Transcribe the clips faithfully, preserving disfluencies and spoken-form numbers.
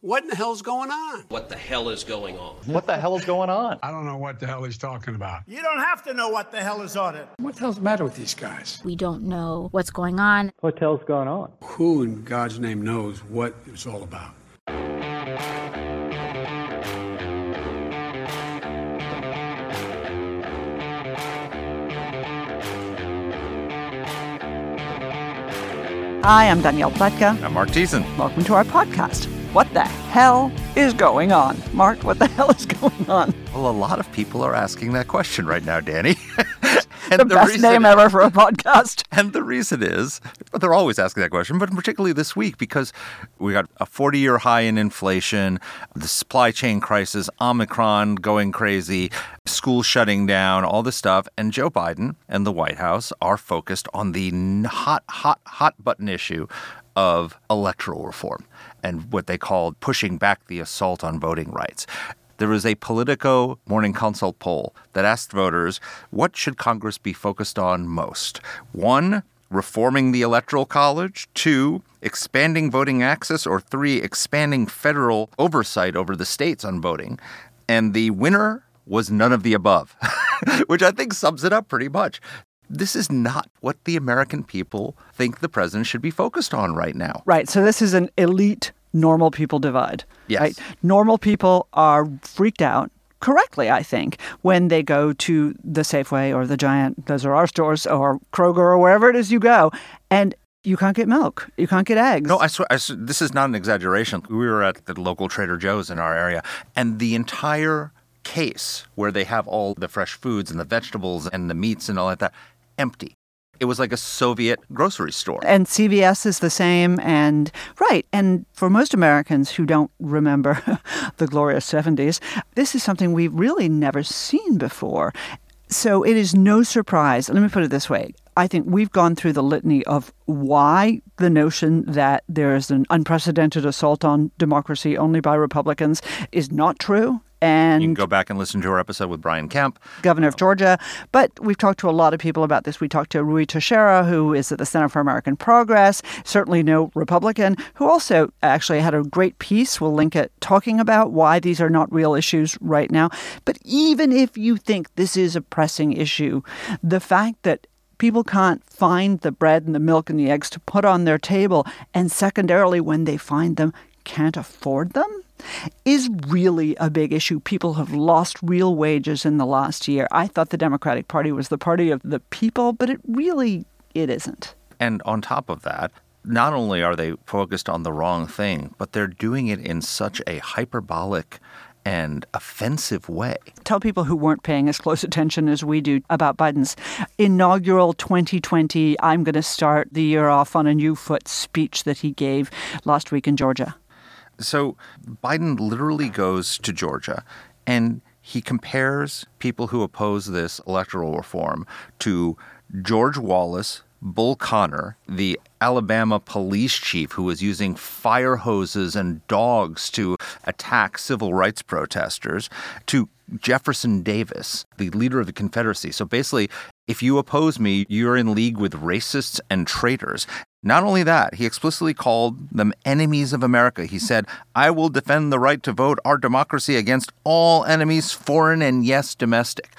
What in the hell's going on? What the hell is going on? What the hell is going on? I don't know what the hell he's talking about. You don't have to know what the hell is on it. What the hell's the matter with these guys? We don't know what's going on. What the hell's going on? Who in God's name knows what it's all about? Hi, I'm Danielle Pletka. I'm Mark Thiessen. Welcome to our podcast. What the hell is going on? Mark, what the hell is going on? Well, a lot of people are asking that question right now, Danny. And the, the best reason, name ever for a podcast. And the reason is, they're always asking that question, but particularly this week, because we got a forty-year high in inflation, the supply chain crisis, Omicron going crazy, schools shutting down, all this stuff. And Joe Biden and the White House are focused on the hot, hot, hot button issue of electoral reform and what they called pushing back the assault on voting rights. There was a Politico Morning Consult poll that asked voters, what should Congress be focused on most? One, reforming the Electoral College. Two, expanding voting access. Or three, expanding federal oversight over the states on voting. And the winner was none of the above, which I think sums it up pretty much. This is not what the American people think the president should be focused on right now. Right. So this is an elite normal people divide. Yes. Right? Normal people are freaked out, correctly, I think, when they go to the Safeway or the Giant, those are our stores, or Kroger or wherever it is you go, and you can't get milk. You can't get eggs. No, I swear, I swear, this is not an exaggeration. We were at the local Trader Joe's in our area, and the entire case where they have all the fresh foods and the vegetables and the meats and all that, empty. It was like a Soviet grocery store. And C V S is the same. And right. And for most Americans who don't remember the glorious seventies, this is something we've really never seen before. So it is no surprise. Let me put it this way. I think we've gone through the litany of why the notion that there is an unprecedented assault on democracy only by Republicans is not true. And you can go back and listen to our episode with Brian Kemp, governor of Georgia. But we've talked to a lot of people about this. We talked to Rui Teixeira, who is at the Center for American Progress, certainly no Republican, who also actually had a great piece. We'll link it, talking about why these are not real issues right now. But even if you think this is a pressing issue, the fact that people can't find the bread and the milk and the eggs to put on their table, and secondarily, when they find them, can't afford them, is really a big issue. People have lost real wages in the last year. I thought the Democratic Party was the party of the people, but it really, it isn't. And on top of that, not only are they focused on the wrong thing, but they're doing it in such a hyperbolic and offensive way. Tell people who weren't paying as close attention as we do about Biden's inaugural twenty twenty, I'm going to start the year off on a new foot speech that he gave last week in Georgia. So Biden literally goes to Georgia and he compares people who oppose this electoral reform to George Wallace, Bull Connor, the Alabama police chief who was using fire hoses and dogs to attack civil rights protesters, to Jefferson Davis, the leader of the Confederacy. So basically, if you oppose me, you're in league with racists and traitors. Not only that, he explicitly called them enemies of America. He said, I will defend the right to vote, our democracy, against all enemies, foreign and, yes, domestic.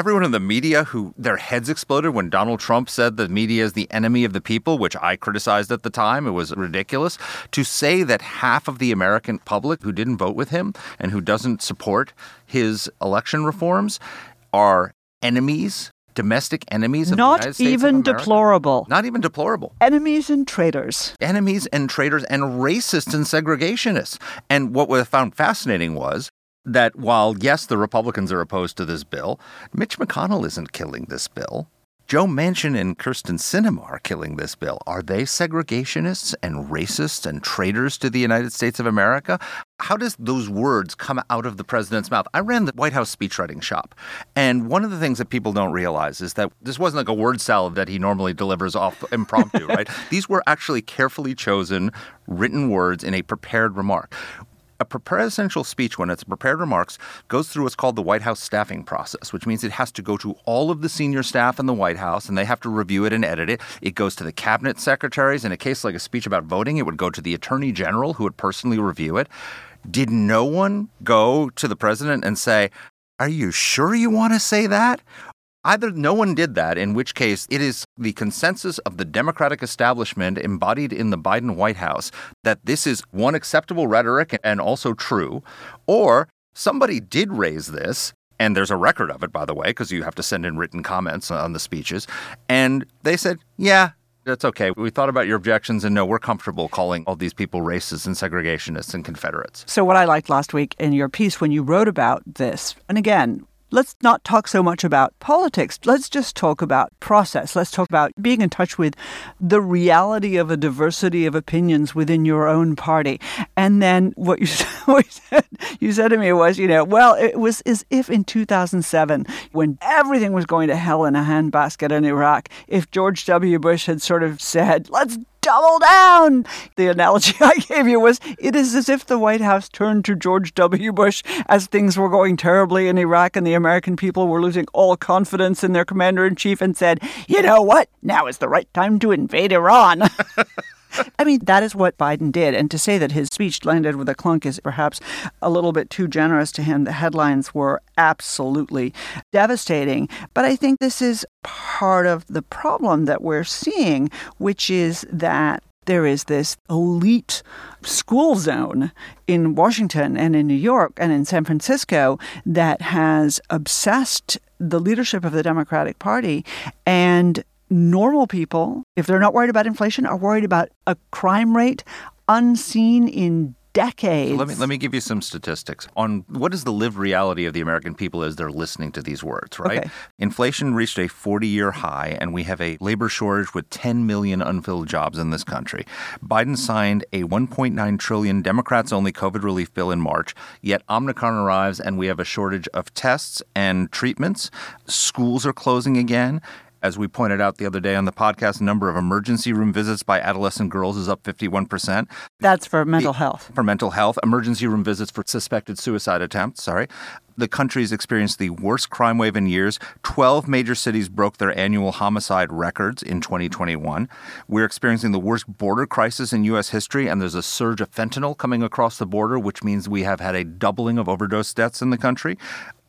Everyone in the media who their heads exploded when Donald Trump said the media is the enemy of the people, which I criticized at the time. It was ridiculous to say that half of the American public who didn't vote with him and who doesn't support his election reforms are enemies. Domestic enemies of the United States of America. Not even deplorable. Not even deplorable. Enemies and traitors. Enemies and traitors and racists and segregationists. And what I found fascinating was that while, yes, the Republicans are opposed to this bill, Mitch McConnell isn't killing this bill. Joe Manchin and Kyrsten Sinema are killing this bill. Are they segregationists and racists and traitors to the United States of America? How does those words come out of the president's mouth? I ran the White House speechwriting shop, and one of the things that people don't realize is that this wasn't like a word salad that he normally delivers off impromptu, right? These were actually carefully chosen, written words in a prepared remark. A presidential speech, when it's prepared remarks, goes through what's called the White House staffing process, which means it has to go to all of the senior staff in the White House, and they have to review it and edit it. It goes to the cabinet secretaries. In a case like a speech about voting, it would go to the attorney general, who would personally review it. Did no one go to the president and say, "Are you sure you want to say that?" Either no one did that, in which case it is the consensus of the Democratic establishment embodied in the Biden White House that this is one acceptable rhetoric and also true, or somebody did raise this, and there's a record of it, by the way, because you have to send in written comments on the speeches, and they said, yeah, that's okay. We thought about your objections, and no, we're comfortable calling all these people racists and segregationists and Confederates. So what I liked last week in your piece when you wrote about this, and again, let's not talk so much about politics. Let's just talk about process. Let's talk about being in touch with the reality of a diversity of opinions within your own party. And then what you said, you said to me was, you know, well, it was as if in two thousand seven, when everything was going to hell in a handbasket in Iraq, if George W. Bush had sort of said, let's double down. The analogy I gave you was, it is as if the White House turned to George W. Bush as things were going terribly in Iraq and the American people were losing all confidence in their commander-in-chief and said, you know what? Now is the right time to invade Iran. I mean, that is what Biden did. And to say that his speech landed with a clunk is perhaps a little bit too generous to him. The headlines were absolutely devastating. But I think this is part of the problem that we're seeing, which is that there is this elite school zone in Washington and in New York and in San Francisco that has obsessed the leadership of the Democratic Party. And normal people, if they're not worried about inflation, are worried about a crime rate unseen in decades. So let me let me give you some statistics on what is the lived reality of the American people as they're listening to these words, right? Okay. Inflation reached a forty-year high, and we have a labor shortage with ten million unfilled jobs in this country. Biden signed a one point nine trillion dollars Democrats-only COVID relief bill in March, yet Omicron arrives, and we have a shortage of tests and treatments. Schools are closing again. As we pointed out the other day on the podcast, the number of emergency room visits by adolescent girls is up fifty-one percent. That's for mental health. For mental health. Emergency room visits for suspected suicide attempts, sorry. The country's experienced the worst crime wave in years. Twelve major cities broke their annual homicide records in twenty twenty-one. We're experiencing the worst border crisis in U S history, and there's a surge of fentanyl coming across the border, which means we have had a doubling of overdose deaths in the country.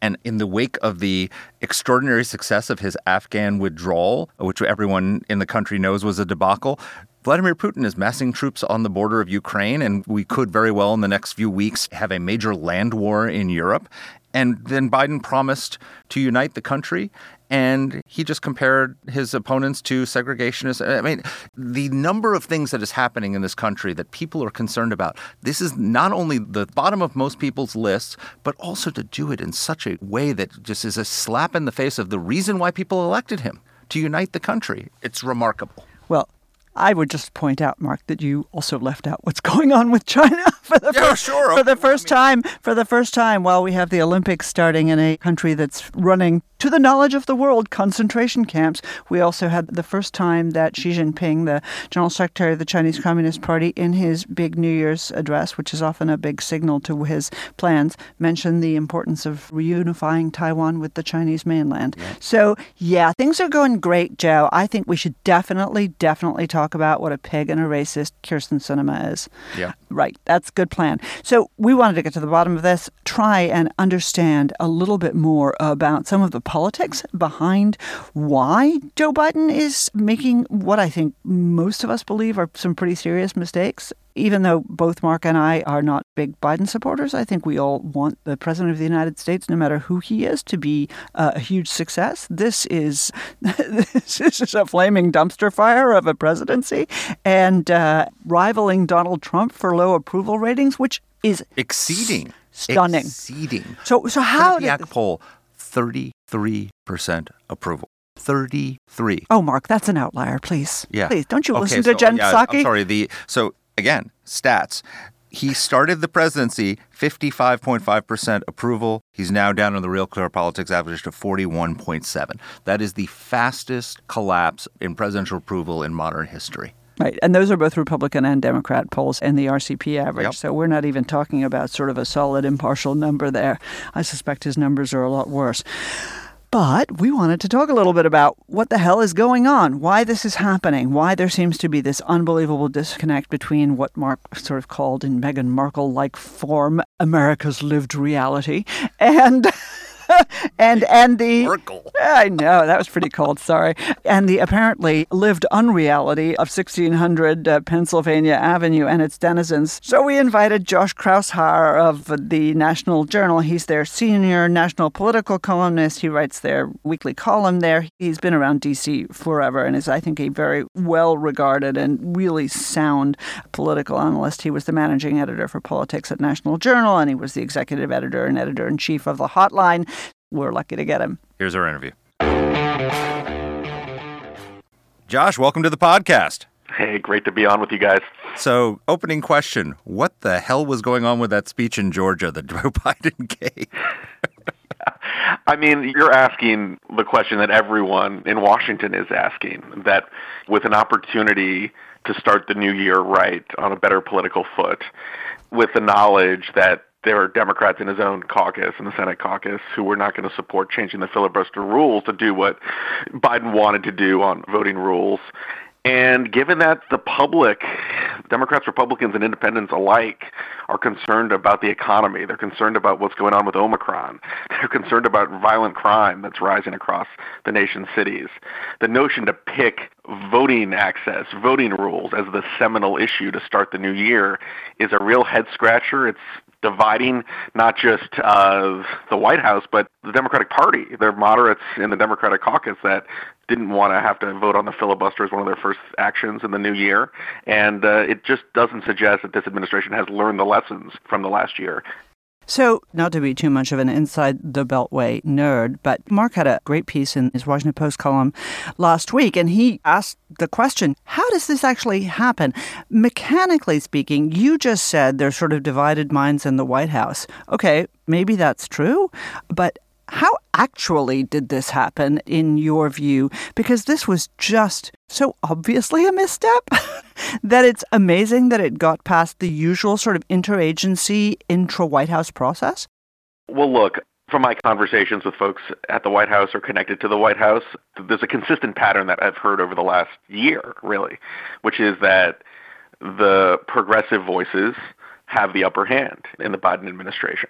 And in the wake of the extraordinary success of his Afghan withdrawal, which everyone in the country knows was a debacle, Vladimir Putin is massing troops on the border of Ukraine, and we could very well in the next few weeks have a major land war in Europe. And then Biden promised to unite the country, and he just compared his opponents to segregationists. I mean, the number of things that is happening in this country that people are concerned about, this is not only the bottom of most people's lists, but also to do it in such a way that just is a slap in the face of the reason why people elected him, to unite the country. It's remarkable. Well, I would just point out, Mark, that you also left out what's going on with China for the yeah, first, sure. for the first time. For the first time, while we have the Olympics starting in a country that's running, to the knowledge of the world, concentration camps, we also had the first time that Xi Jinping, the General Secretary of the Chinese Communist Party, in his big New Year's address, which is often a big signal to his plans, mentioned the importance of reunifying Taiwan with the Chinese mainland. Yeah. So, yeah, things are going great, Joe. I think we should definitely, definitely talk Talk about what a pig and a racist Kyrsten Sinema is. Yeah. Right. That's a good plan. So we wanted to get to the bottom of this, try and understand a little bit more about some of the politics behind why Joe Biden is making what I think most of us believe are some pretty serious mistakes. Even though both Mark and I are not big Biden supporters, I think we all want the president of the United States, no matter who he is, to be uh, a huge success. This is this is a flaming dumpster fire of a presidency, and uh, rivaling Donald Trump for low approval ratings, which is exceeding, s- stunning, exceeding. So, so how did the poll thirty-three percent approval? thirty-three. Oh, Mark, that's an outlier. Please, yeah, please don't you okay, listen so, to Jen Psaki? Yeah, I'm sorry. The so. Again, stats. He started the presidency, fifty-five point five percent approval. He's now down on the Real Clear Politics average to forty-one point seven. That is the fastest collapse in presidential approval in modern history. Right. And those are both Republican and Democrat polls and the R C P average. Yep. So we're not even talking about sort of a solid, impartial number there. I suspect his numbers are a lot worse. But we wanted to talk a little bit about what the hell is going on, why this is happening, why there seems to be this unbelievable disconnect between what Mark sort of called in Meghan Markle-like form, America's lived reality, and... and and the Merkel. I know that was pretty cold. Sorry, and the apparently lived unreality of sixteen hundred uh, Pennsylvania Avenue and its denizens. So we invited Josh Kraushaar of the National Journal. He's their senior national political columnist. He writes their weekly column there. He's been around D C forever and is, I think, a very well-regarded and really sound political analyst. He was the managing editor for politics at National Journal, and he was the executive editor and editor in chief of the Hotline. We're lucky to get him. Here's our interview. Josh, welcome to the podcast. Hey, great to be on with you guys. So, opening question, what the hell was going on with that speech in Georgia that Joe Biden gave? I mean, you're asking the question that everyone in Washington is asking, that with an opportunity to start the new year right on a better political foot, with the knowledge that there are Democrats in his own caucus, in the Senate caucus, who were not going to support changing the filibuster rules to do what Biden wanted to do on voting rules. And given that the public, Democrats, Republicans, and independents alike, are concerned about the economy, they're concerned about what's going on with Omicron, they're concerned about violent crime that's rising across the nation's cities, the notion to pick voting access, voting rules as the seminal issue to start the new year is a real head-scratcher. It's dividing not just uh, the White House, but the Democratic Party. There are moderates in the Democratic caucus that didn't want to have to vote on the filibuster as one of their first actions in the new year. And uh, it just doesn't suggest that this administration has learned the lessons from the last year. So, not to be too much of an inside the Beltway nerd, but Mark had a great piece in his Washington Post column last week, and he asked the question, how does this actually happen? Mechanically speaking, you just said there's sort of divided minds in the White House. Okay, maybe that's true, but how actually did this happen in your view? Because this was just so obviously a misstep that it's amazing that it got past the usual sort of interagency, intra-White House process. Well, look, from my conversations with folks at the White House or connected to the White House, there's a consistent pattern that I've heard over the last year, really, which is that the progressive voices have the upper hand in the Biden administration.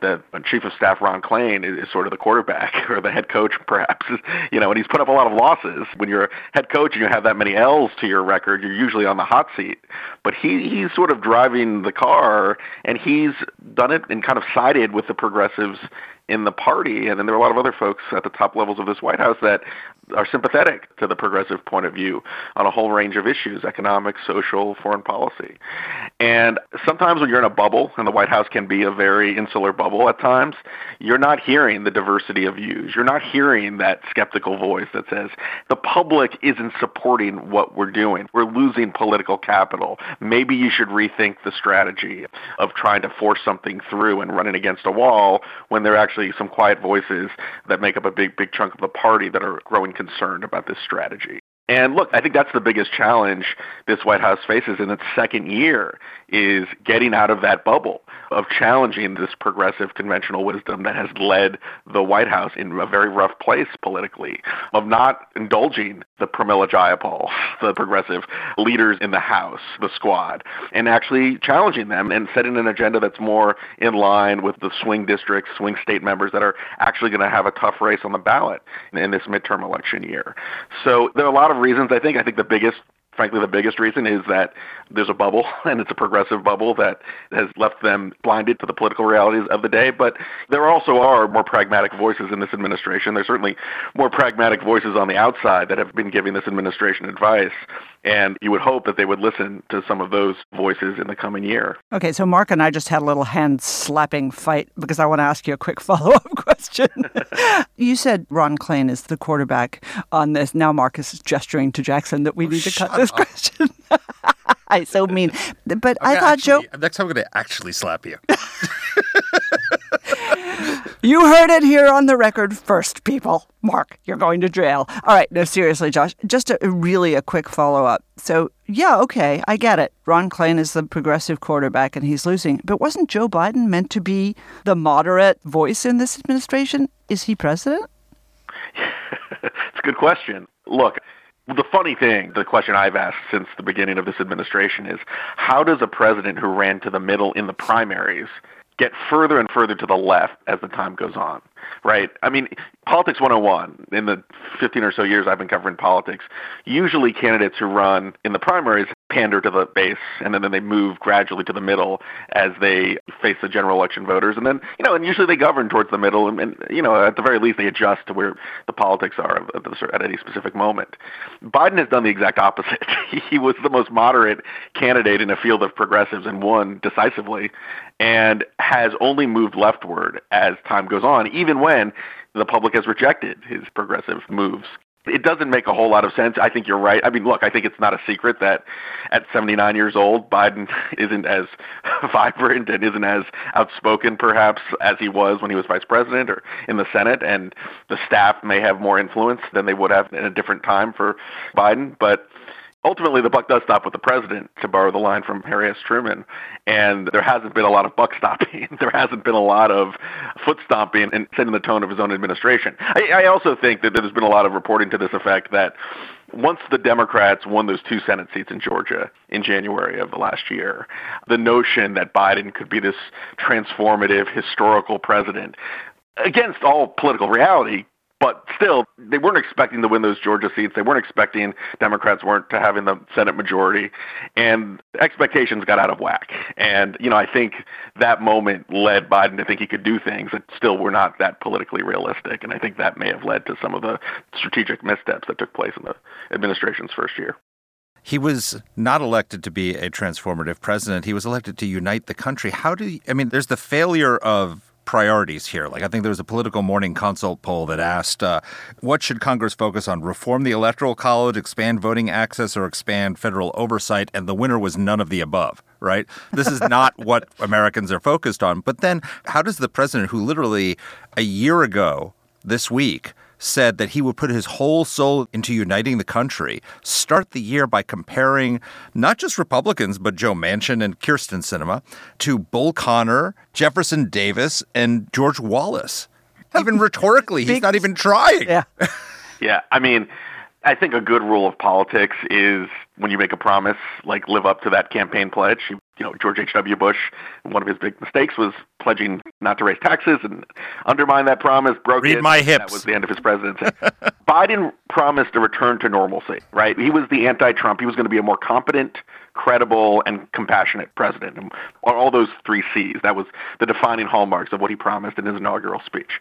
The chief of staff, Ron Klain, is sort of the quarterback or the head coach, perhaps, you know, and he's put up a lot of losses. When you're a head coach and you have that many L's to your record, you're usually on the hot seat. But he, he's sort of driving the car, and he's done it and kind of sided with the progressives in the party. And then there are a lot of other folks at the top levels of this White House that are sympathetic to the progressive point of view on a whole range of issues, economic, social, foreign policy. And sometimes when you're in a bubble, and the White House can be a very insular bubble at times, you're not hearing the diversity of views. You're not hearing that skeptical voice that says, the public isn't supporting what we're doing. We're losing political capital. Maybe you should rethink the strategy of trying to force something through and running against a wall when there are actually some quiet voices that make up a big, big chunk of the party that are growing concerned about this strategy. And look, I think that's the biggest challenge this White House faces in its second year, is getting out of that bubble of challenging this progressive conventional wisdom that has led the White House in a very rough place politically, of not indulging the Pramila Jayapal, the progressive leaders in the House, the squad, and actually challenging them and setting an agenda that's more in line with the swing districts, swing state members that are actually going to have a tough race on the ballot in this midterm election year. So there are a lot of reasons. I think I think the biggest, frankly, the biggest reason is that there's a bubble, and it's a progressive bubble that has left them blinded to the political realities of the day. But there also are more pragmatic voices in this administration. There's certainly more pragmatic voices on the outside that have been giving this administration advice, and you would hope that they would listen to some of those voices in the coming year. Okay, so Mark and I just had a little hand-slapping fight because I want to ask you a quick follow-up question. You said Ron Klain is the quarterback on this. Now Mark is gesturing to Jackson that we oh, need to cut this up. Question. I so mean. But I'm I thought, actually, Joe... Next time I'm going to actually slap you. You heard it here on the record first, people. Mark, you're going to jail. All right. No, seriously, Josh, just a, really a quick follow-up. So, yeah, okay, I get it. Ron Klain is the progressive quarterback and he's losing. But wasn't Joe Biden meant to be the moderate voice in this administration? Is he president? It's a good question. Look, the funny thing, the question I've asked since the beginning of this administration is, how does a president who ran to the middle in the primaries get further and further to the left as the time goes on, right? I mean, politics one oh one, in the fifteen or so years I've been covering politics, usually candidates who run in the primaries pander to the base, and then, then they move gradually to the middle as they face the general election voters. And then, you know, and usually they govern towards the middle, and, and you know, at the very least, they adjust to where the politics are at, the, at any specific moment. Biden has done the exact opposite. He was the most moderate candidate in a field of progressives and won decisively, and has only moved leftward as time goes on, even when the public has rejected his progressive moves. It doesn't make a whole lot of sense. I think you're right. I mean, look, I think it's not a secret that at seventy-nine years old, Biden isn't as vibrant and isn't as outspoken, perhaps, as he was when he was vice president or in the Senate. And the staff may have more influence than they would have in a different time for Biden. But ultimately, the buck does stop with the president, to borrow the line from Harry S. Truman, and there hasn't been a lot of buck stopping. There hasn't been a lot of foot stomping and setting the tone of his own administration. I, I also think that there's been a lot of reporting to this effect that once the Democrats won those two Senate seats in Georgia in January of the last year, the notion that Biden could be this transformative, historical president, against all political reality, but still, they weren't expecting to win those Georgia seats. They weren't expecting, Democrats weren't to having the Senate majority. And expectations got out of whack. And, you know, I think that moment led Biden to think he could do things that still were not that politically realistic. And I think that may have led to some of the strategic missteps that took place in the administration's first year. He was not elected to be a transformative president. He was elected to unite the country. How do you, I mean, there's the failure of priorities here. Like, I think there was a Political Morning Consult poll that asked, uh, what should Congress focus on? Reform the Electoral College, expand voting access, or expand federal oversight? And the winner was none of the above, right? This is not what Americans are focused on. But then how does the president, who literally a year ago this week said that he would put his whole soul into uniting the country, start the year by comparing not just Republicans, but Joe Manchin and Kyrsten Sinema to Bull Connor, Jefferson Davis, and George Wallace? Even rhetorically, he's not even trying. Yeah. yeah, I mean, I think a good rule of politics is when you make a promise, like, live up to that campaign pledge. You know, George H W. Bush, one of his big mistakes was pledging not to raise taxes and undermine that promise, broke Read it. My hips. That was the end of his presidency. Biden promised a return to normalcy, right? He was the anti-Trump. He was going to be a more competent, credible, and compassionate president. And all those three C's, that was the defining hallmarks of what he promised in his inaugural speech.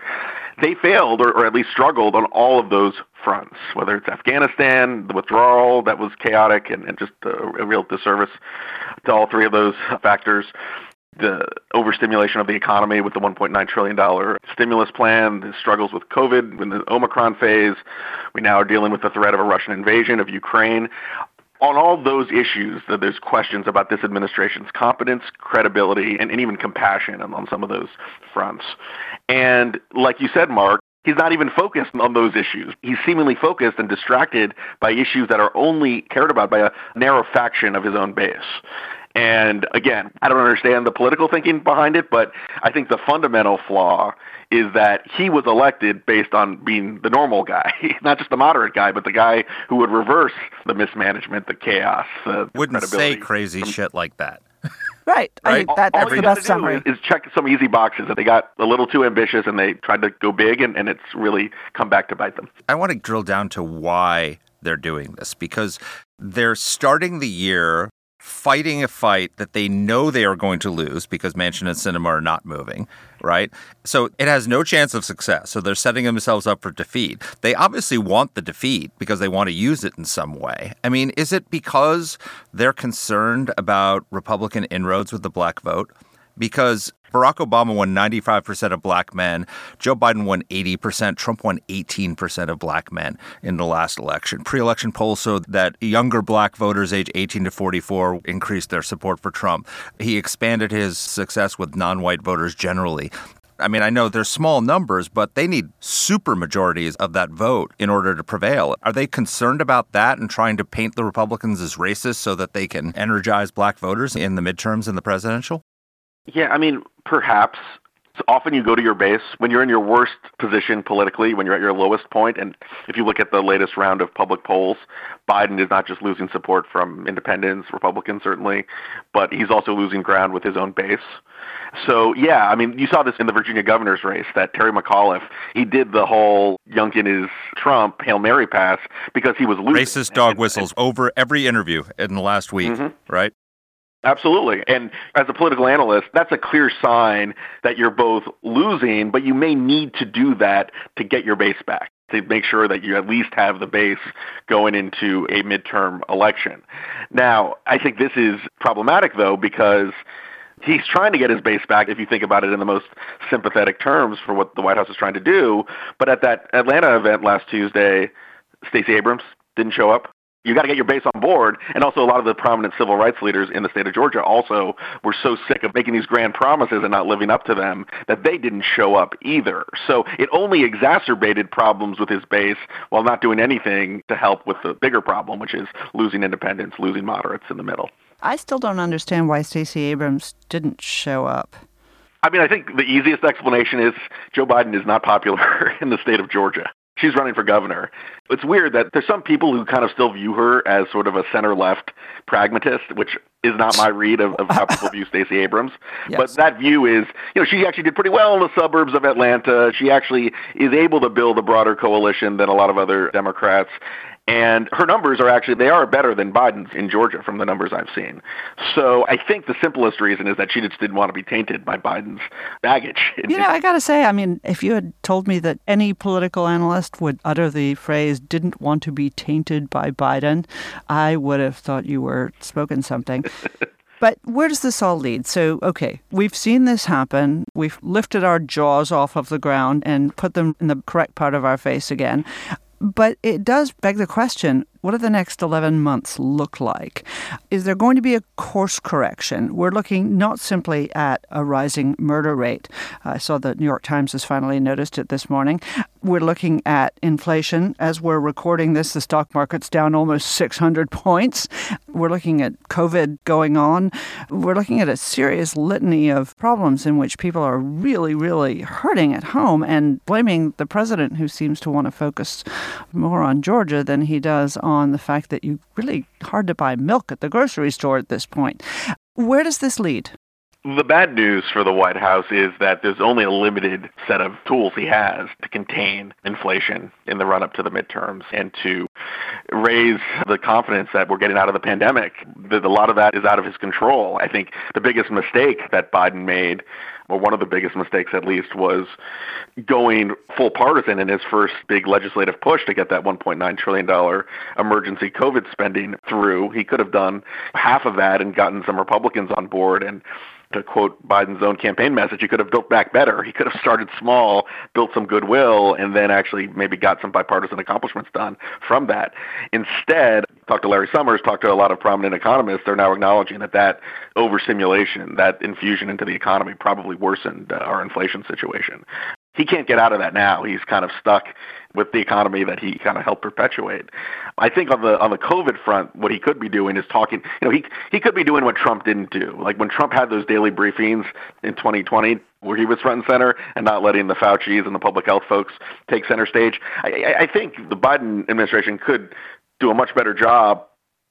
They failed, or, or at least struggled, on all of those fronts, whether it's Afghanistan, the withdrawal, that was chaotic, And, and just a, a real disservice to all three of those factors. The overstimulation of the economy with the one point nine trillion dollars stimulus plan, the struggles with COVID in the Omicron phase. We now are dealing with the threat of a Russian invasion of Ukraine. On all those issues, there's questions about this administration's competence, credibility, and, and even compassion on, on some of those fronts. And like you said, Mark, he's not even focused on those issues. He's seemingly focused and distracted by issues that are only cared about by a narrow faction of his own base. And again, I don't understand the political thinking behind it, but I think the fundamental flaw is that he was elected based on being the normal guy, not just the moderate guy, but the guy who would reverse the mismanagement, the chaos, the Wouldn't say crazy from- shit like that. Right. right. I think that, that's the best summary. Is check some easy boxes that they got a little too ambitious and they tried to go big, and, and it's really come back to bite them. I want to drill down to why they're doing this, because they're starting the year fighting a fight that they know they are going to lose because Manchin and Sinema are not moving, right? So it has no chance of success. So they're setting themselves up for defeat. They obviously want the defeat because they want to use it in some way. I mean, is it because they're concerned about Republican inroads with the black vote? Because Barack Obama won ninety-five percent of black men. Joe Biden won eighty percent. Trump won eighteen percent of black men in the last election. Pre-election polls show that younger black voters age eighteen to forty-four increased their support for Trump. He expanded his success with non-white voters generally. I mean, I know they're small numbers, but they need super majorities of that vote in order to prevail. Are they concerned about that and trying to paint the Republicans as racist so that they can energize black voters in the midterms and the presidential? Yeah, I mean, perhaps. So often you go to your base when you're in your worst position politically, when you're at your lowest point. And if you look at the latest round of public polls, Biden is not just losing support from independents, Republicans certainly, but he's also losing ground with his own base. So, yeah, I mean, you saw this in the Virginia governor's race, that Terry McAuliffe, he did the whole Youngkin is Trump Hail Mary pass because he was losing. Racist dog and, whistles and, over every interview in the last week, mm-hmm. right? Absolutely. And as a political analyst, that's a clear sign that you're both losing, but you may need to do that to get your base back, to make sure that you at least have the base going into a midterm election. Now, I think this is problematic, though, because he's trying to get his base back, if you think about it in the most sympathetic terms for what the White House is trying to do. But at that Atlanta event last Tuesday, Stacey Abrams didn't show up. You got to get your base on board. And also a lot of the prominent civil rights leaders in the state of Georgia also were so sick of making these grand promises and not living up to them that they didn't show up either. So it only exacerbated problems with his base while not doing anything to help with the bigger problem, which is losing independents, losing moderates in the middle. I still don't understand why Stacey Abrams didn't show up. I mean, I think the easiest explanation is Joe Biden is not popular in the state of Georgia. She's running for governor. It's weird that there's some people who kind of still view her as sort of a center-left pragmatist, which is not my read of, of how people view Stacey Abrams. Yes. But that view is, you know, she actually did pretty well in the suburbs of Atlanta. She actually is able to build a broader coalition than a lot of other Democrats. And her numbers are actually, they are better than Biden's in Georgia from the numbers I've seen. So I think the simplest reason is that she just didn't want to be tainted by Biden's baggage. You know, I got to say, I mean, if you had told me that any political analyst would utter the phrase, didn't want to be tainted by Biden, I would have thought you were smoking something. But where does this all lead? So, okay, we've seen this happen. We've lifted our jaws off of the ground and put them in the correct part of our face again. But it does beg the question, what do the next eleven months look like? Is there going to be a course correction? We're looking not simply at a rising murder rate. I saw the New York Times has finally noticed it this morning. We're looking at inflation. As we're recording this, the stock market's down almost six hundred points. We're looking at COVID going on. We're looking at a serious litany of problems in which people are really, really hurting at home and blaming the president, who seems to want to focus more on Georgia than he does on on the fact that you really hard to buy milk at the grocery store at this point. Where does this lead? The bad news for the White House is that there's only a limited set of tools he has to contain inflation in the run-up to the midterms and to raise the confidence that we're getting out of the pandemic. A lot of that is out of his control. I think the biggest mistake that Biden made, or one of the biggest mistakes at least, was going full partisan in his first big legislative push to get that one point nine trillion dollars emergency COVID spending through. He could have done half of that and gotten some Republicans on board. And to quote Biden's own campaign message, he could have built back better. He could have started small, built some goodwill, and then actually maybe got some bipartisan accomplishments done from that. Instead, talked to Larry Summers, talked to a lot of prominent economists. They're now acknowledging that that overstimulation, that infusion into the economy probably worsened our inflation situation. He can't get out of that now. He's kind of stuck with the economy that he kind of helped perpetuate. I think on the on the COVID front, what he could be doing is talking, you know, he he could be doing what Trump didn't do. Like when Trump had those daily briefings in twenty twenty where he was front and center and not letting the Faucis and the public health folks take center stage. I, I think the Biden administration could do a much better job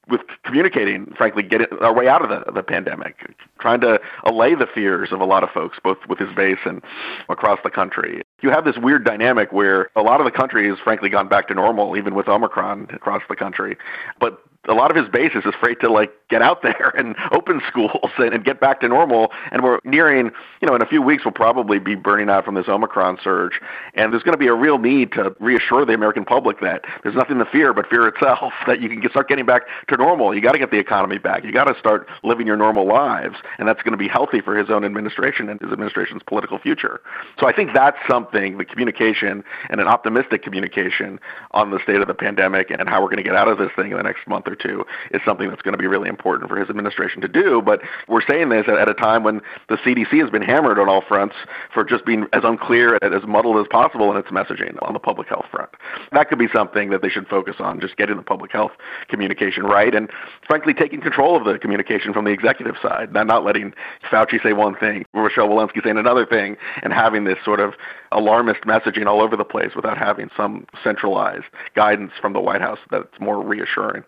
with communicating, frankly, getting our way out of the, the pandemic, trying to allay the fears of a lot of folks, both with his base and across the country. You have this weird dynamic where a lot of the country has, frankly, gone back to normal, even with Omicron across the country. But a lot of his base is afraid to, like, get out there and open schools and, and get back to normal. And we're nearing, you know, in a few weeks, we'll probably be burning out from this Omicron surge. And there's going to be a real need to reassure the American public that there's nothing to fear but fear itself, that you can get, start getting back to normal. You got to get the economy back. You got to start living your normal lives. And that's going to be healthy for his own administration and his administration's political future. So I think that's something, the communication and an optimistic communication on the state of the pandemic and how we're going to get out of this thing in the next month or two is something that's going to be really important for his administration to do. But we're saying this at a time when the C D C has been hammered on all fronts for just being as unclear and as muddled as possible in its messaging on the public health front. That could be something that they should focus on, just getting the public health communication right and, frankly, taking control of the communication from the executive side, not, not letting Fauci say one thing, Rochelle Walensky saying another thing, and having this sort of alarmist messaging all over the place without having some centralized guidance from the White House that's more reassuring.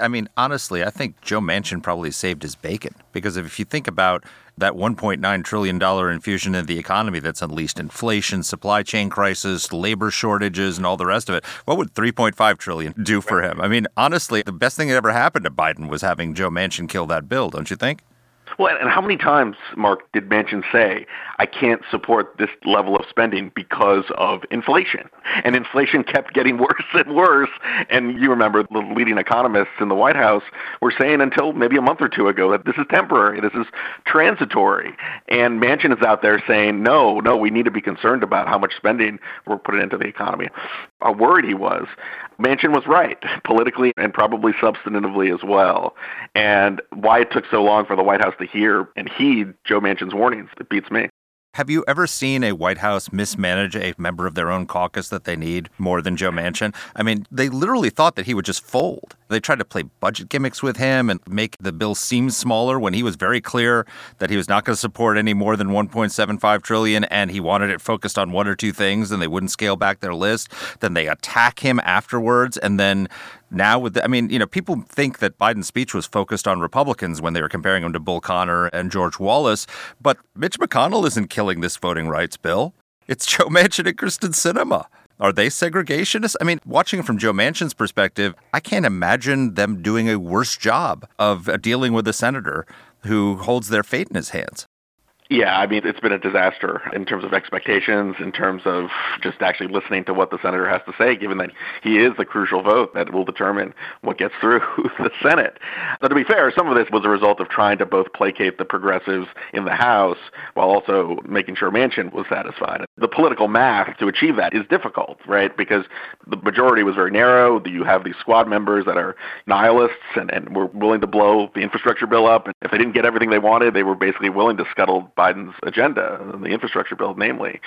I mean, honestly, I think Joe Manchin probably saved his bacon, because if you think about that one point nine trillion dollars infusion in the economy that's unleashed inflation, supply chain crisis, labor shortages, and all the rest of it, what would three point five trillion dollars do for him? I mean, honestly, the best thing that ever happened to Biden was having Joe Manchin kill that bill, don't you think? Well, and how many times, Mark, did Manchin say, I can't support this level of spending because of inflation? And inflation kept getting worse and worse. And you remember the leading economists in the White House were saying until maybe a month or two ago that this is temporary, this is transitory. And Manchin is out there saying, no, no, we need to be concerned about how much spending we're putting into the economy. How worried he was. Manchin was right, politically and probably substantively as well. And why it took so long for the White House to hear and heed Joe Manchin's warnings, it beats me. Have you ever seen a White House mismanage a member of their own caucus that they need more than Joe Manchin? I mean, they literally thought that he would just fold. They tried to play budget gimmicks with him and make the bill seem smaller when he was very clear that he was not going to support any more than one point seven five trillion dollars, and he wanted it focused on one or two things, and they wouldn't scale back their list. Then they attack him afterwards, and then... Now, with the, I mean, you know, people think that Biden's speech was focused on Republicans when they were comparing him to Bull Connor and George Wallace. But Mitch McConnell isn't killing this voting rights bill. It's Joe Manchin and Kyrsten Sinema. Are they segregationists? I mean, watching from Joe Manchin's perspective, I can't imagine them doing a worse job of dealing with a senator who holds their fate in his hands. Yeah, I mean, it's been a disaster in terms of expectations, in terms of just actually listening to what the senator has to say, given that he is the crucial vote that will determine what gets through the Senate. So to be fair, some of this was a result of trying to both placate the progressives in the House while also making sure Manchin was satisfied. The political math to achieve that is difficult, right? Because the majority was very narrow. You have these squad members that are nihilists and, and were willing to blow the infrastructure bill up. And if they didn't get everything they wanted, they were basically willing to scuttle Biden's agenda, the infrastructure bill, namely.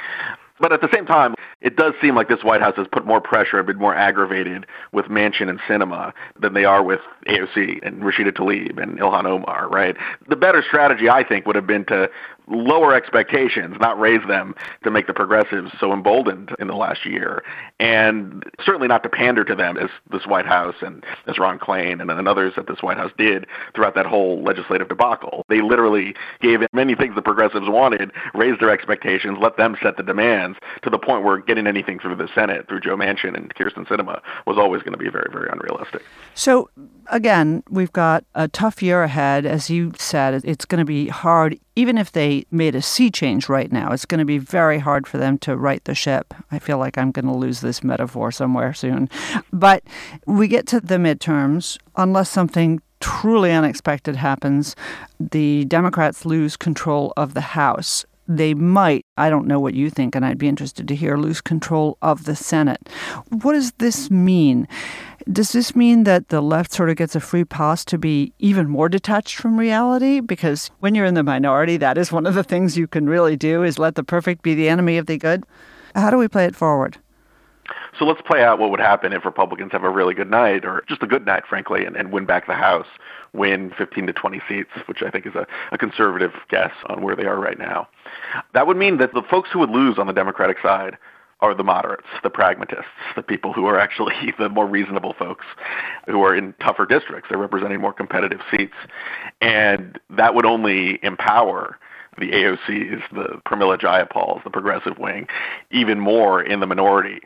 But at the same time, it does seem like this White House has put more pressure, been more aggravated with Manchin and Sinema than they are with A O C and Rashida Tlaib and Ilhan Omar, right? The better strategy, I think, would have been to lower expectations, not raise them, to make the progressives so emboldened in the last year, and certainly not to pander to them as this White House and as Ron Klain and, and others at this White House did throughout that whole legislative debacle. They literally gave many things the progressives wanted, raised their expectations, let them set the demands, to the point where getting anything through the Senate, through Joe Manchin and Kyrsten Sinema, was always going to be very, very unrealistic. So, again, we've got a tough year ahead. As you said, it's going to be hard. Even if they made a sea change right now, it's going to be very hard for them to right the ship. I feel like I'm going to lose this metaphor somewhere soon. But we get to the midterms, unless something truly unexpected happens, the Democrats lose control of the House. They might, I don't know what you think, and I'd be interested to hear, lose control of the Senate. What does this mean? Does this mean that the left sort of gets a free pass to be even more detached from reality? Because when you're in the minority, that is one of the things you can really do, is let the perfect be the enemy of the good. How do we play it forward? So let's play out what would happen if Republicans have a really good night, or just a good night, frankly, and, and win back the House, win fifteen to twenty seats, which I think is a, a conservative guess on where they are right now. That would mean that the folks who would lose on the Democratic side are the moderates, the pragmatists, the people who are actually the more reasonable folks who are in tougher districts. They're representing more competitive seats. And that would only empower the A O Cs, the Pramila Jayapals, the progressive wing, even more in the minority.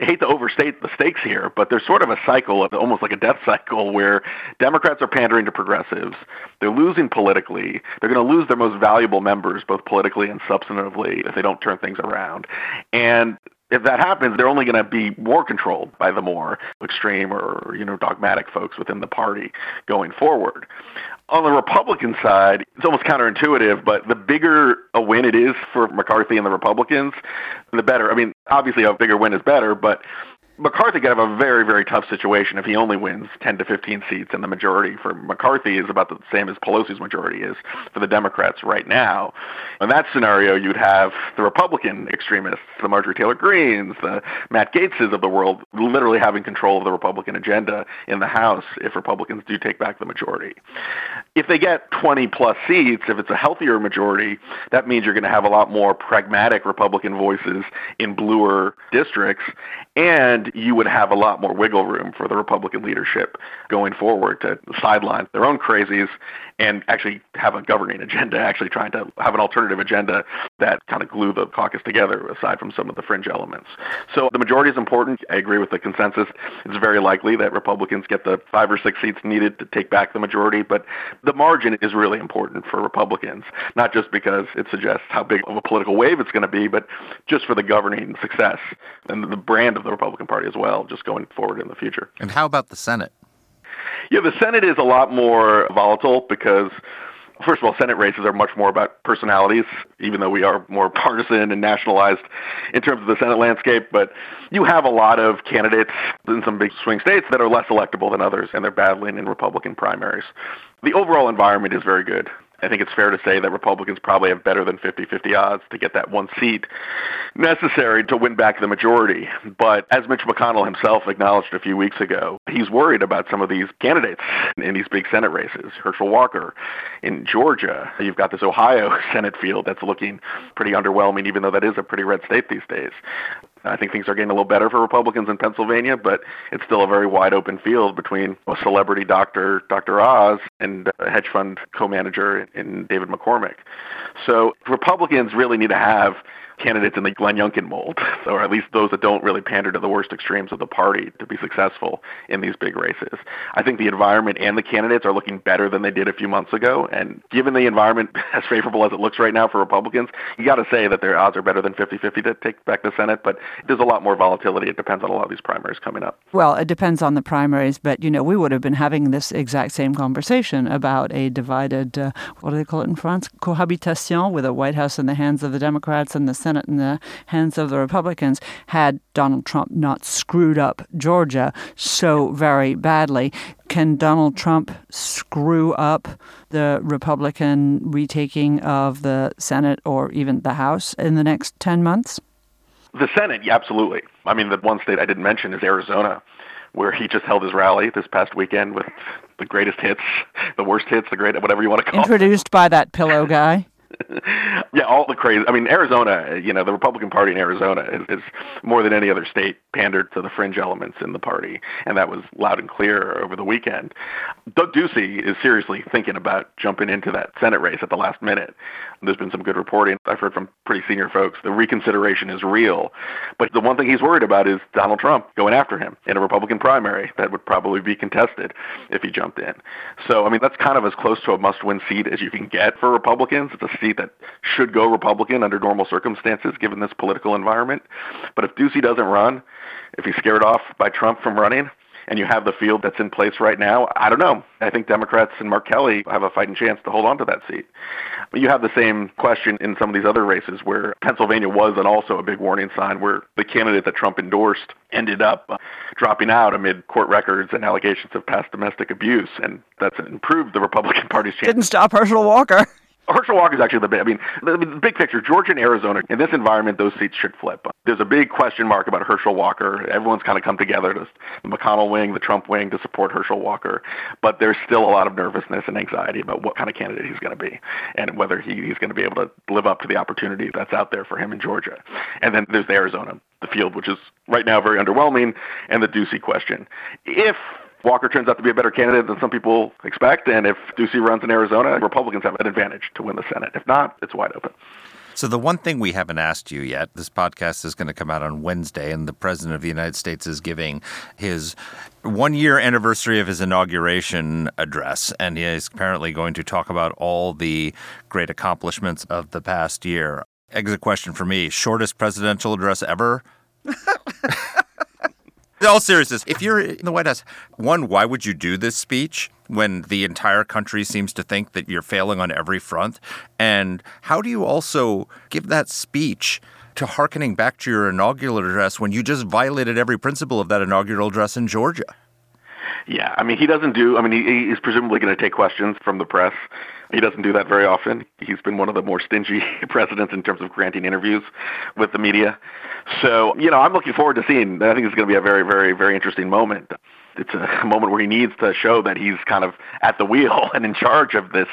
I hate to overstate the stakes here, but there's sort of a cycle, of almost like a death cycle, where Democrats are pandering to progressives. They're losing politically. They're going to lose their most valuable members, both politically and substantively, if they don't turn things around. And if that happens, they're only going to be more controlled by the more extreme or, you know, dogmatic folks within the party going forward. On the Republican side, it's almost counterintuitive, but the bigger a win it is for McCarthy and the Republicans, the better. I mean, obviously a bigger win is better, but McCarthy could have a very, very tough situation if he only wins ten to fifteen seats, and the majority for McCarthy is about the same as Pelosi's majority is for the Democrats right now. In that scenario, you'd have the Republican extremists, the Marjorie Taylor Greenes, the Matt Gaetzes of the world literally having control of the Republican agenda in the House if Republicans do take back the majority. If they get twenty-plus seats, if it's a healthier majority, that means you're going to have a lot more pragmatic Republican voices in bluer districts, and you would have a lot more wiggle room for the Republican leadership going forward to sideline their own crazies and actually have a governing agenda, actually trying to have an alternative agenda that kind of glue the caucus together, aside from some of the fringe elements. So the majority is important. I agree with the consensus. It's very likely that Republicans get the five or six seats needed to take back the majority, but the margin is really important for Republicans, not just because it suggests how big of a political wave it's going to be, but just for the governing success and the brand of the Republican Party as well, just going forward in the future. And how about the Senate? Yeah, the Senate is a lot more volatile because, first of all, Senate races are much more about personalities, even though we are more partisan and nationalized in terms of the Senate landscape. But you have a lot of candidates in some big swing states that are less electable than others, and they're battling in Republican primaries. The overall environment is very good. I think it's fair to say that Republicans probably have better than fifty-fifty odds to get that one seat necessary to win back the majority. But as Mitch McConnell himself acknowledged a few weeks ago, he's worried about some of these candidates in these big Senate races. Herschel Walker in Georgia. You've got this Ohio Senate field that's looking pretty underwhelming, even though that is a pretty red state these days. I think things are getting a little better for Republicans in Pennsylvania, but it's still a very wide open field between a celebrity doctor, Doctor Oz, and a hedge fund co-manager in David McCormick. So Republicans really need to have candidates in the Glenn Youngkin mold, or at least those that don't really pander to the worst extremes of the party to be successful in these big races. I think the environment and the candidates are looking better than they did a few months ago. And given the environment as favorable as it looks right now for Republicans, you got to say that their odds are better than fifty-fifty to take back the Senate. But there's a lot more volatility. It depends on a lot of these primaries coming up. Well, it depends on the primaries. But, you know, we would have been having this exact same conversation about a divided, uh, what do they call it in France? Cohabitation, with a White House in the hands of the Democrats and the Senate in the hands of the Republicans, had Donald Trump not screwed up Georgia so very badly. Can Donald Trump screw up the Republican retaking of the Senate or even the House in the next ten months? The Senate, yeah, absolutely. I mean, the one state I didn't mention is Arizona, where he just held his rally this past weekend with the greatest hits, the worst hits, the great, whatever you want to call it. Introduced by that pillow guy. Yeah, all the crazy. I mean, Arizona, you know, the Republican Party in Arizona is, is more than any other state pandered to the fringe elements in the party. And that was loud and clear over the weekend. Doug Ducey is seriously thinking about jumping into that Senate race at the last minute. There's been some good reporting I've heard from pretty senior folks. The reconsideration is real. But the one thing he's worried about is Donald Trump going after him in a Republican primary that would probably be contested if he jumped in. So, I mean, that's kind of as close to a must-win seat as you can get for Republicans. It's a seat that should go Republican under normal circumstances, given this political environment. But if Ducey doesn't run, if he's scared off by Trump from running, and you have the field that's in place right now, I don't know. I think Democrats and Mark Kelly have a fighting chance to hold on to that seat. But you have the same question in some of these other races where Pennsylvania was and also a big warning sign where the candidate that Trump endorsed ended up dropping out amid court records and allegations of past domestic abuse. And that's improved the Republican Party's chance. Didn't stop Herschel Walker. Herschel Walker is actually the big, I mean, the, the big picture, Georgia and Arizona, in this environment, those seats should flip. There's a big question mark about Herschel Walker. Everyone's kind of come together, to the McConnell wing, the Trump wing, to support Herschel Walker. But there's still a lot of nervousness and anxiety about what kind of candidate he's going to be and whether he, he's going to be able to live up to the opportunity that's out there for him in Georgia. And then there's the Arizona, the field, which is right now very underwhelming, and the Ducey question. If Walker turns out to be a better candidate than some people expect, and if Ducey runs in Arizona, Republicans have an advantage to win the Senate. If not, it's wide open. So the one thing we haven't asked you yet, this podcast is going to come out on Wednesday, and the President of the United States is giving his one-year anniversary of his inauguration address, and he is apparently going to talk about all the great accomplishments of the past year. Exit question for me, shortest presidential address ever? In all seriousness, if you're in the White House, one, why would you do this speech when the entire country seems to think that you're failing on every front? And how do you also give that speech to hearkening back to your inaugural address when you just violated every principle of that inaugural address in Georgia? Yeah, I mean, he doesn't do, I mean, he, he's presumably going to take questions from the press. He doesn't do that very often. He's been one of the more stingy presidents in terms of granting interviews with the media. So, you know, I'm looking forward to seeing, I think it's going to be a very, very, very interesting moment. It's a moment where he needs to show that he's kind of at the wheel and in charge of this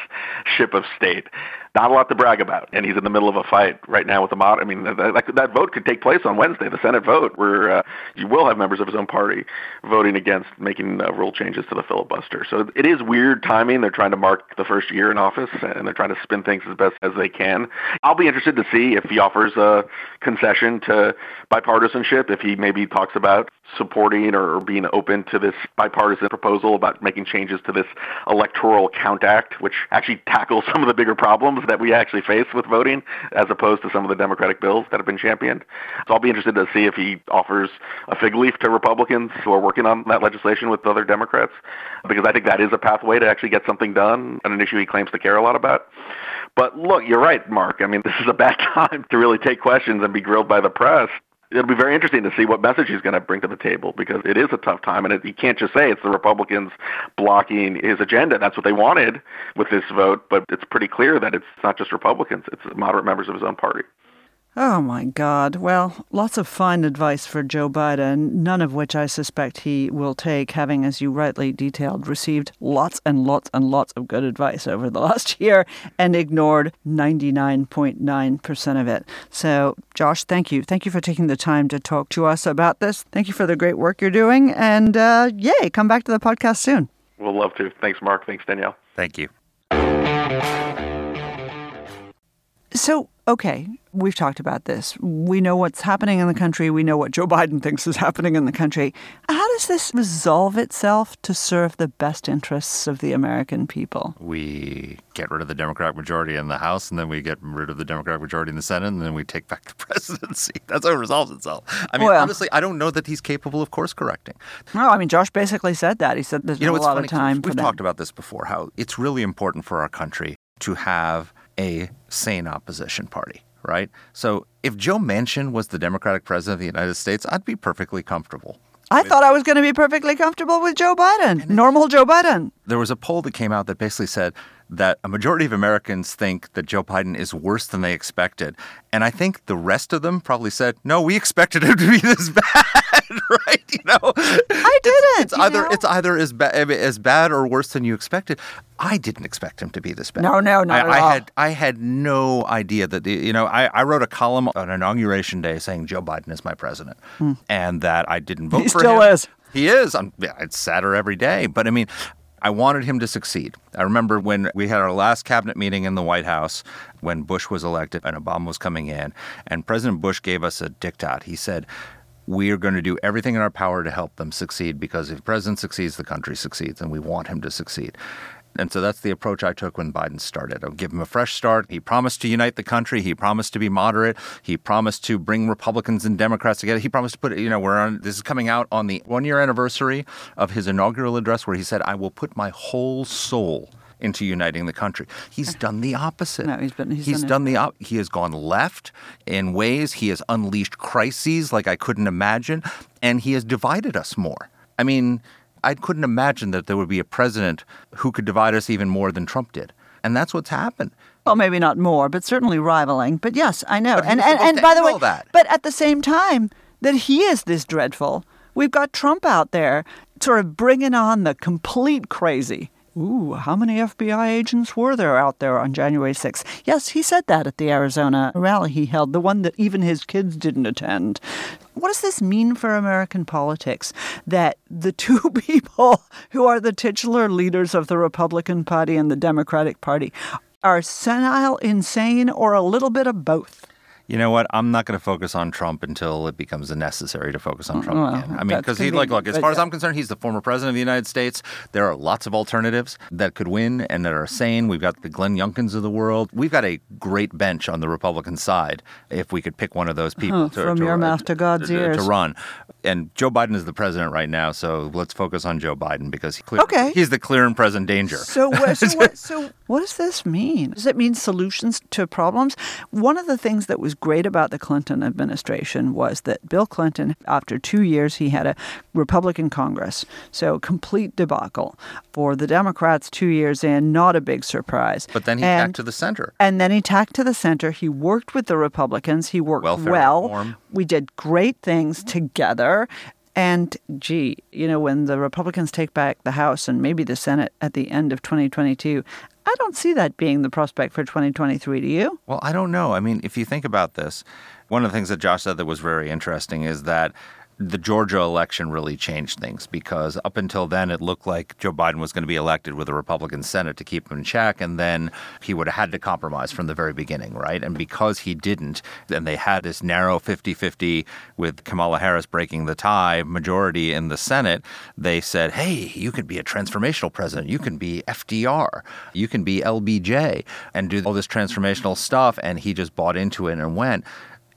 ship of state. Not a lot to brag about, and he's in the middle of a fight right now with the mod. I mean, that, that vote could take place on Wednesday, the Senate vote, where uh, you will have members of his own party voting against making uh, rule changes to the filibuster. So it is weird timing. They're trying to mark the first year in office, and they're trying to spin things as best as they can. I'll be interested to see if he offers a concession to bipartisanship, if he maybe talks about supporting or being open to this bipartisan proposal about making changes to this Electoral Count Act, which actually tackles some of the bigger problems that we actually face with voting, as opposed to some of the Democratic bills that have been championed. So I'll be interested to see if he offers a fig leaf to Republicans who are working on that legislation with other Democrats, because I think that is a pathway to actually get something done on an issue he claims to care a lot about. But look, you're right, Mark. I mean, this is a bad time to really take questions and be grilled by the press. It'll be very interesting to see what message he's going to bring to the table, because it is a tough time, and it, you can't just say it's the Republicans blocking his agenda. That's what they wanted with this vote, but it's pretty clear that it's not just Republicans. It's moderate members of his own party. Oh, my God. Well, lots of fine advice for Joe Biden, none of which I suspect he will take, having, as you rightly detailed, received lots and lots and lots of good advice over the last year and ignored ninety-nine point nine percent of it. So, Josh, thank you. Thank you for taking the time to talk to us about this. Thank you for the great work you're doing. And, uh, yay, come back to the podcast soon. We'll love to. Thanks, Mark. Thanks, Danielle. Thank you. So, okay, we've talked about this. We know what's happening in the country. We know what Joe Biden thinks is happening in the country. How does this resolve itself to serve the best interests of the American people? We get rid of the Democratic majority in the House, and then we get rid of the Democratic majority in the Senate, and then we take back the presidency. That's how it resolves itself. I mean, well, honestly, I don't know that he's capable of course correcting. No, I mean, Josh basically said that. He said there's you know, not a lot funny, of time for that. We've talked about this before, how it's really important for our country to have a sane opposition party, right? So if Joe Manchin was the Democratic president of the United States, I'd be perfectly comfortable. I with, thought I was going to be perfectly comfortable with Joe Biden, normal Joe Biden. There was a poll that came out that basically said that a majority of Americans think that Joe Biden is worse than they expected. And I think the rest of them probably said, no, we expected him to be this bad, right? You know, I didn't. It's, it's either know? it's either as, ba- as bad or worse than you expected. I didn't expect him to be this bad. No, no, not I, at I all. Had, I had no idea that, the, you know, I, I wrote a column on Inauguration Day saying Joe Biden is my president mm. and that I didn't vote he for him. He still is. He is. I'm, yeah, it's sadder every day. But I mean, I wanted him to succeed. I remember when we had our last cabinet meeting in the White House when Bush was elected and Obama was coming in, and President Bush gave us a diktat. He said, we are going to do everything in our power to help them succeed, because if the president succeeds, the country succeeds, and we want him to succeed. And so that's the approach I took when Biden started. I'll give him a fresh start. He promised to unite the country. He promised to be moderate. He promised to bring Republicans and Democrats together. He promised to put, you know, we're on, this is coming out on the one-year anniversary of his inaugural address where he said, I will put my whole soul into uniting the country. He's done the opposite. No, he's been, he's, he's done, done the op- He has gone left in ways. He has unleashed crises like I couldn't imagine. And he has divided us more. I mean, I couldn't imagine that there would be a president who could divide us even more than Trump did. And that's what's happened. Well, maybe not more, but certainly rivaling. But yes, I know. And and, and by the way, that. But at the same time that he is this dreadful, we've got Trump out there sort of bringing on the complete crazy. Ooh, how many F B I agents were there out there on January sixth? Yes, he said that at the Arizona rally he held, the one that even his kids didn't attend. What does this mean for American politics, that the two people who are the titular leaders of the Republican Party and the Democratic Party are senile, insane, or a little bit of both? You know what? I'm not going to focus on Trump until it becomes necessary to focus on Trump well, again. I mean, because he, like, look, as far yeah. as I'm concerned, he's the former president of the United States. There are lots of alternatives that could win and that are sane. We've got the Glenn Youngkins of the world. We've got a great bench on the Republican side if we could pick one of those people oh, to, from to, your to, mouth to God's to, ears to run. and Joe Biden is the president right now, so let's focus on Joe Biden because he clear, okay. he's the clear and present danger. So, so, what, so what does this mean? Does it mean solutions to problems? One of the things that was great about the Clinton administration was that Bill Clinton, after two years, he had a Republican Congress. So complete debacle. For the Democrats, two years in, not a big surprise. But then he and, tacked to the center. And then he tacked to the center. He worked with the Republicans. He worked Welfare well. Reform. We did great things together. And, gee, you know, when the Republicans take back the House and maybe the Senate at the end of twenty twenty-two, I don't see that being the prospect for twenty twenty-three. Do you? Well, I don't know. I mean, if you think about this, one of the things that Josh said that was very interesting is that the Georgia election really changed things, because up until then, it looked like Joe Biden was going to be elected with a Republican Senate to keep him in check, and then he would have had to compromise from the very beginning, right? And because he didn't, and they had this narrow fifty-fifty with Kamala Harris breaking the tie majority in the Senate, they said, hey, you could be a transformational president. You can be F D R. You can be L B J and do all this transformational stuff. And he just bought into it and went.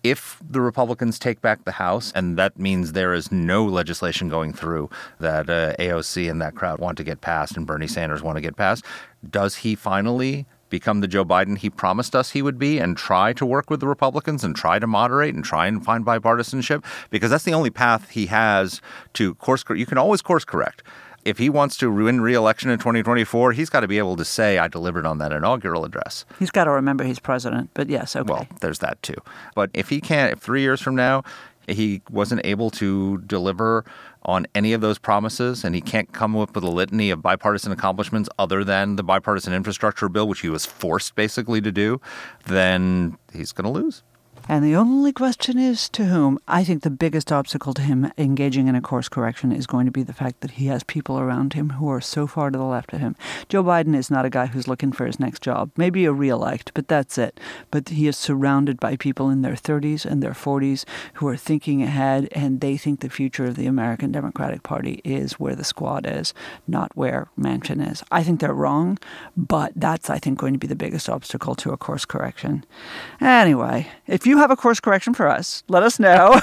If the Republicans take back the House, and that means there is no legislation going through that uh, A O C and that crowd want to get passed and Bernie Sanders want to get passed, does he finally become the Joe Biden he promised us he would be and try to work with the Republicans and try to moderate and try and find bipartisanship? Because that's the only path he has to course correct. You can always course correct. If he wants to win re-election in twenty twenty-four, he's got to be able to say, I delivered on that inaugural address. He's got to remember he's president, but yes, okay. Well, there's that too. But if he can't, if three years from now, he wasn't able to deliver on any of those promises, and he can't come up with a litany of bipartisan accomplishments other than the bipartisan infrastructure bill, which he was forced basically to do, then he's going to lose. And the only question is to whom. I think the biggest obstacle to him engaging in a course correction is going to be the fact that he has people around him who are so far to the left of him. Joe Biden is not a guy who's looking for his next job, maybe a reelect, but that's it. But he is surrounded by people in their thirties and their forties who are thinking ahead, and they think the future of the American Democratic Party is where the squad is, not where Manchin is. I think they're wrong, but that's, I think, going to be the biggest obstacle to a course correction. Anyway, if you you have a course correction for us, let us know.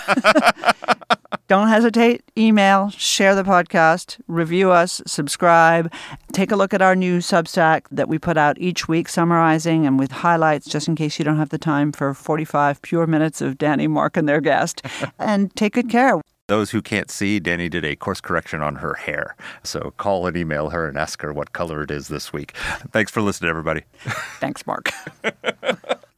Don't hesitate. Email, share the podcast, review us, subscribe. Take a look at our new Substack that we put out each week, summarizing and with highlights, just in case you don't have the time for forty-five pure minutes of Danny, Mark, and their guest. And take good care. Those who can't see, Danny did a course correction on her hair. So call and email her and ask her what color it is this week. Thanks for listening, everybody. Thanks, Mark.